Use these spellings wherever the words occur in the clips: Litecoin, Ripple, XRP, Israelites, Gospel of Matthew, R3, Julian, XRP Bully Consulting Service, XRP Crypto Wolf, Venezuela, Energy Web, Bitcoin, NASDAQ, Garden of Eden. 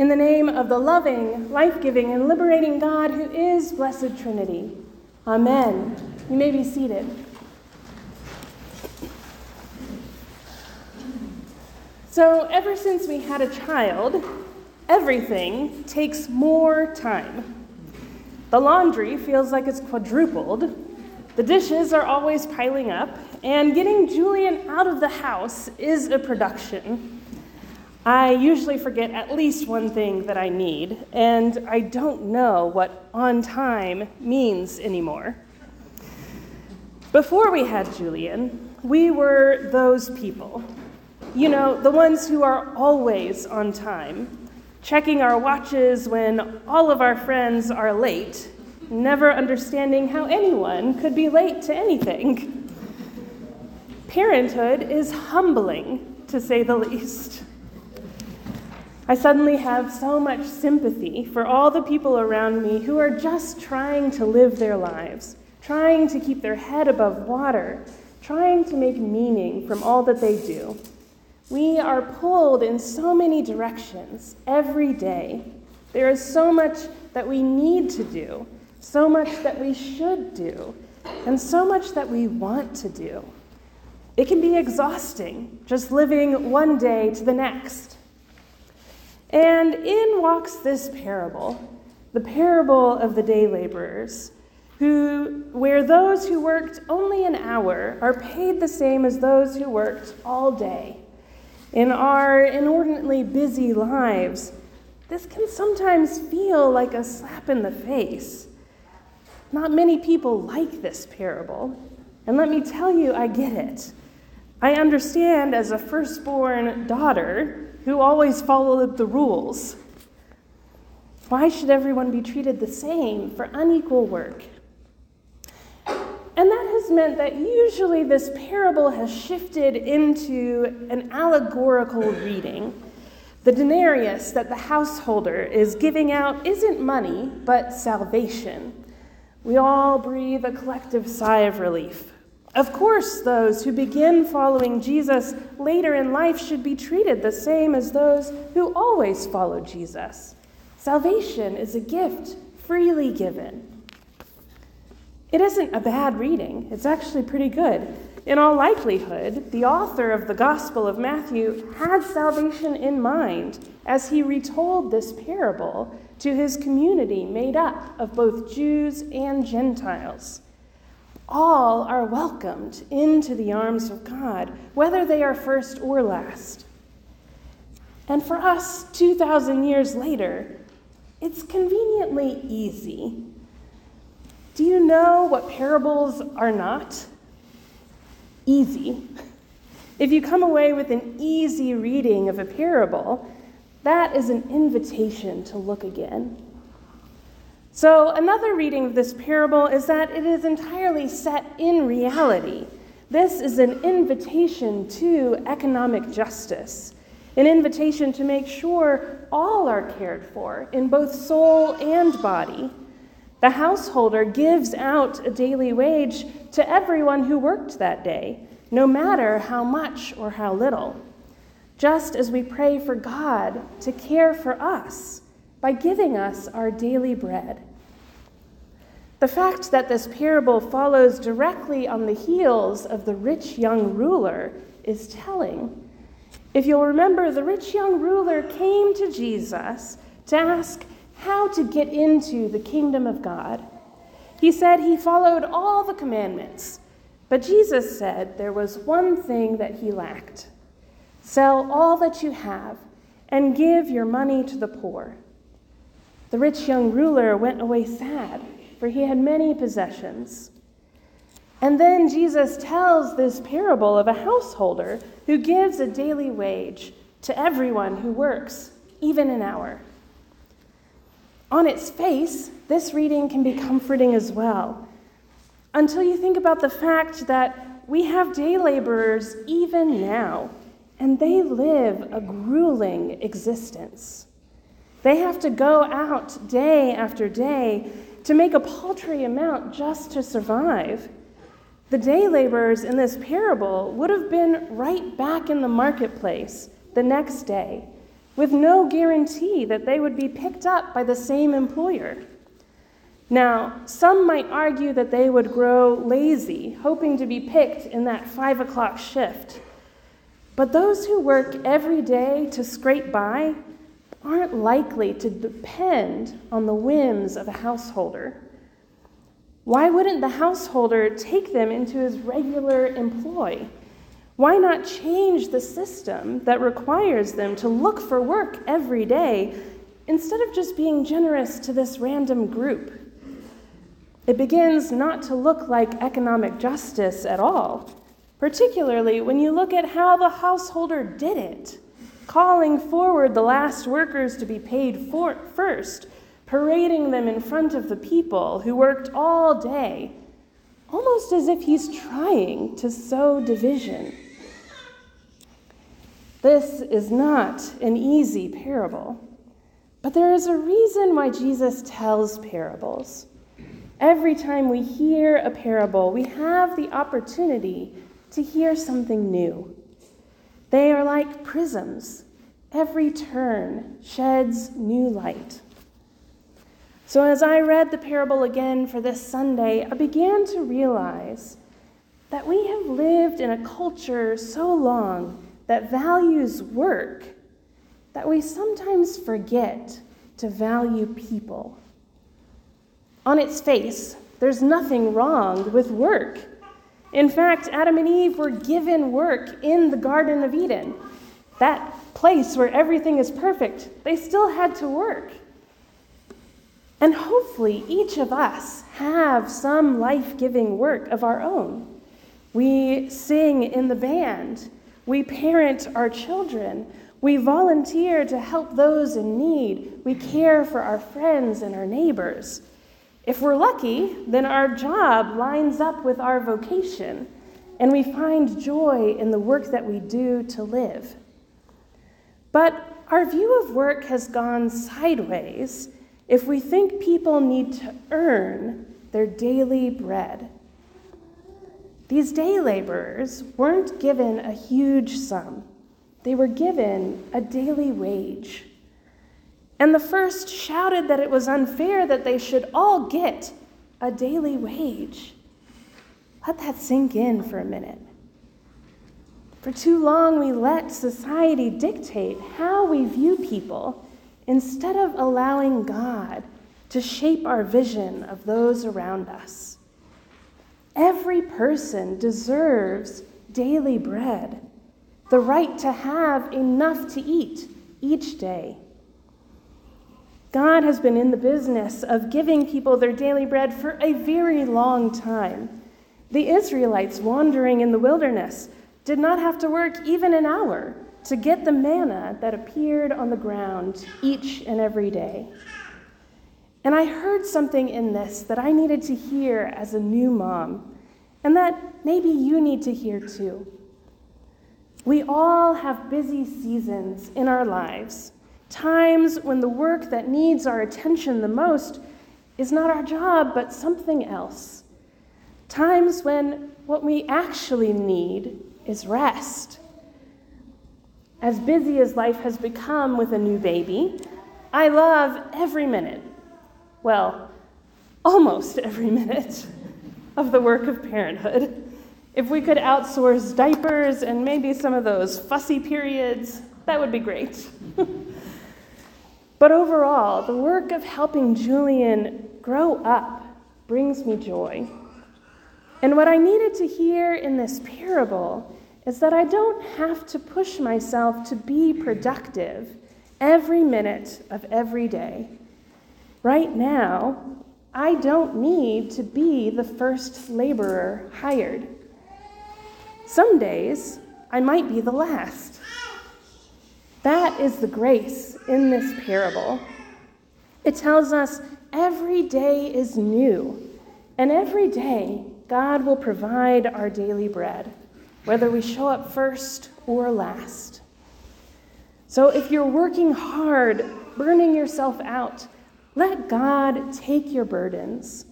in the name of the loving, life-giving, and liberating God who is Blessed Trinity. Amen. You may be seated. So ever since we had a child, everything takes more time. The laundry feels like it's quadrupled. The dishes are always piling up, and getting Julian out of the house is a production. I usually forget at least one thing that I need, and I don't know what on time means anymore. Before we had Julian, we were those people. You know, the ones who are always on time, checking our watches when all of our friends are late, never understanding how anyone could be late to anything. Parenthood is humbling, to say the least. I suddenly have so much sympathy for all the people around me who are just trying to live their lives, trying to keep their head above water, trying to make meaning from all that they do. We are pulled in so many directions every day. There is so much that we need to do, so much that we should do, and so much that we want to do. It can be exhausting, just living one day to the next. And in walks this parable, the parable of the day laborers, where those who worked only an hour are paid the same as those who worked all day. In our inordinately busy lives, this can sometimes feel like a slap in the face. Not many people like this parable, and let me tell you, I get it. I understand as a firstborn daughter who always followed the rules. Why should everyone be treated the same for unequal work? And that has meant that usually this parable has shifted into an allegorical reading. The denarius that the householder is giving out isn't money, but salvation. We all breathe a collective sigh of relief. Of course, those who begin following Jesus later in life should be treated the same as those who always follow Jesus. Salvation is a gift freely given. It isn't a bad reading. It's actually pretty good. In all likelihood, the author of the Gospel of Matthew had salvation in mind as he retold this parable to his community made up of both Jews and Gentiles. All are welcomed into the arms of God, whether they are first or last. And for us, 2,000 years later, it's conveniently easy. Do you know what parables are not? Easy. If you come away with an easy reading of a parable, that is an invitation to look again. So another reading of this parable is that it is entirely set in reality. This is an invitation to economic justice, an invitation to make sure all are cared for in both soul and body. The householder gives out a daily wage to everyone who worked that day, no matter how much or how little, just as we pray for God to care for us by giving us our daily bread. The fact that this parable follows directly on the heels of the rich young ruler is telling. If you'll remember, the rich young ruler came to Jesus to ask how to get into the kingdom of God. He said he followed all the commandments, but Jesus said there was one thing that he lacked. Sell all that you have and give your money to the poor. The rich young ruler went away sad, for he had many possessions. And then Jesus tells this parable of a householder who gives a daily wage to everyone who works, even an hour. On its face, this reading can be comforting as well, until you think about the fact that we have day laborers even now, and they live a grueling existence. They have to go out day after day to make a paltry amount just to survive. The day laborers in this parable would have been right back in the marketplace the next day, with no guarantee that they would be picked up by the same employer. Now, some might argue that they would grow lazy, hoping to be picked in that 5 o'clock shift. But those who work every day to scrape by aren't likely to depend on the whims of a householder. Why wouldn't the householder take them into his regular employ? Why not change the system that requires them to look for work every day instead of just being generous to this random group? It begins not to look like economic justice at all, particularly when you look at how the householder did it, calling forward the last workers to be paid first, parading them in front of the people who worked all day, almost as if he's trying to sow division. This is not an easy parable, but there is a reason why Jesus tells parables. Every time we hear a parable, we have the opportunity to hear something new. They are like prisms. Every turn sheds new light. So as I read the parable again for this Sunday, I began to realize that we have lived in a culture so long that values work that we sometimes forget to value people. On its face, there's nothing wrong with work. In fact, Adam and Eve were given work in the Garden of Eden, that place where everything is perfect. They still had to work. And hopefully, each of us have some life-giving work of our own. We sing in the band. We parent our children. We volunteer to help those in need. We care for our friends and our neighbors. If we're lucky, then our job lines up with our vocation, and we find joy in the work that we do to live. But our view of work has gone sideways if we think people need to earn their daily bread. These day laborers weren't given a huge sum. They were given a daily wage. And the first shouted that it was unfair that they should all get a daily wage. Let that sink in for a minute. For too long, we let society dictate how we view people instead of allowing God to shape our vision of those around us. Every person deserves daily bread, the right to have enough to eat each day. God has been in the business of giving people their daily bread for a very long time. The Israelites wandering in the wilderness did not have to work even an hour to get the manna that appeared on the ground each and every day. And I heard something in this that I needed to hear as a new mom, and that maybe you need to hear too. We all have busy seasons in our lives. Times when the work that needs our attention the most is not our job, but something else. Times when what we actually need is rest. As busy as life has become with a new baby, I love every minute, well, almost every minute of the work of parenthood. If we could outsource diapers and maybe some of those fussy periods, that would be great. But overall, the work of helping Julian grow up brings me joy. And what I needed to hear in this parable is that I don't have to push myself to be productive every minute of every day. Right now, I don't need to be the first laborer hired. Some days, I might be the last. That is the grace in this parable. It tells us every day is new, and every day God will provide our daily bread, whether we show up first or last. So if you're working hard, burning yourself out, let God take your burdens.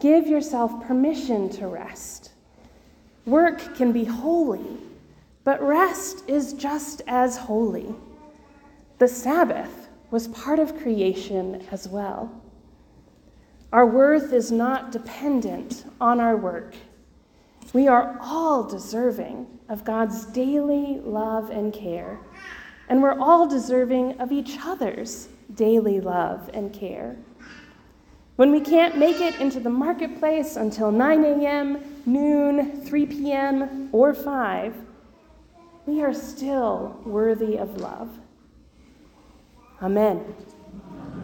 Give yourself permission to rest. Work can be holy, but rest is just as holy. the Sabbath was part of creation as well. Our worth is not dependent on our work. We are all deserving of God's daily love and care, and we're all deserving of each other's daily love and care. When we can't make it into the marketplace until 9 a.m., noon, 3 p.m., or 5, we are still worthy of love. Amen.